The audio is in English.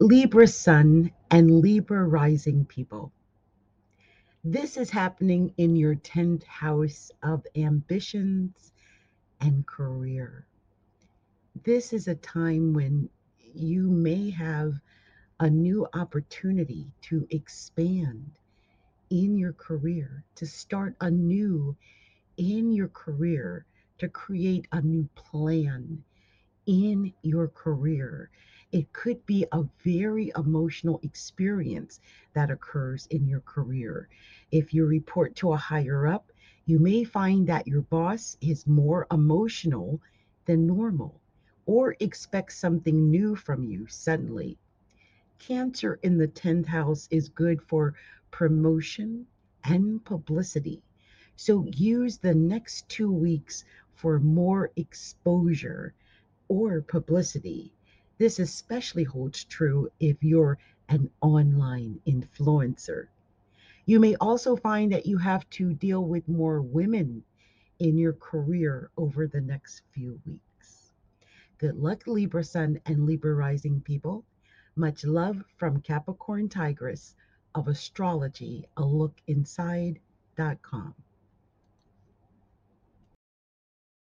Libra sun and Libra rising people. This is happening in your 10th house of ambitions and career. This is a time when you may have a new opportunity to expand in your career, to start anew in your career, to create a new plan in your career. It could be a very emotional experience that occurs in your career. If you report to a higher up, you may find that your boss is more emotional than normal or expects something new from you suddenly. Cancer in the 10th house is good for promotion and publicity. So use the next 2 weeks for more exposure or publicity. This especially holds true if you're an online influencer. You may also find that you have to deal with more women in your career over the next few weeks. Good luck, Libra Sun and Libra Rising people. Much love from Capricorn Tigress of astrologyaloookinside.com.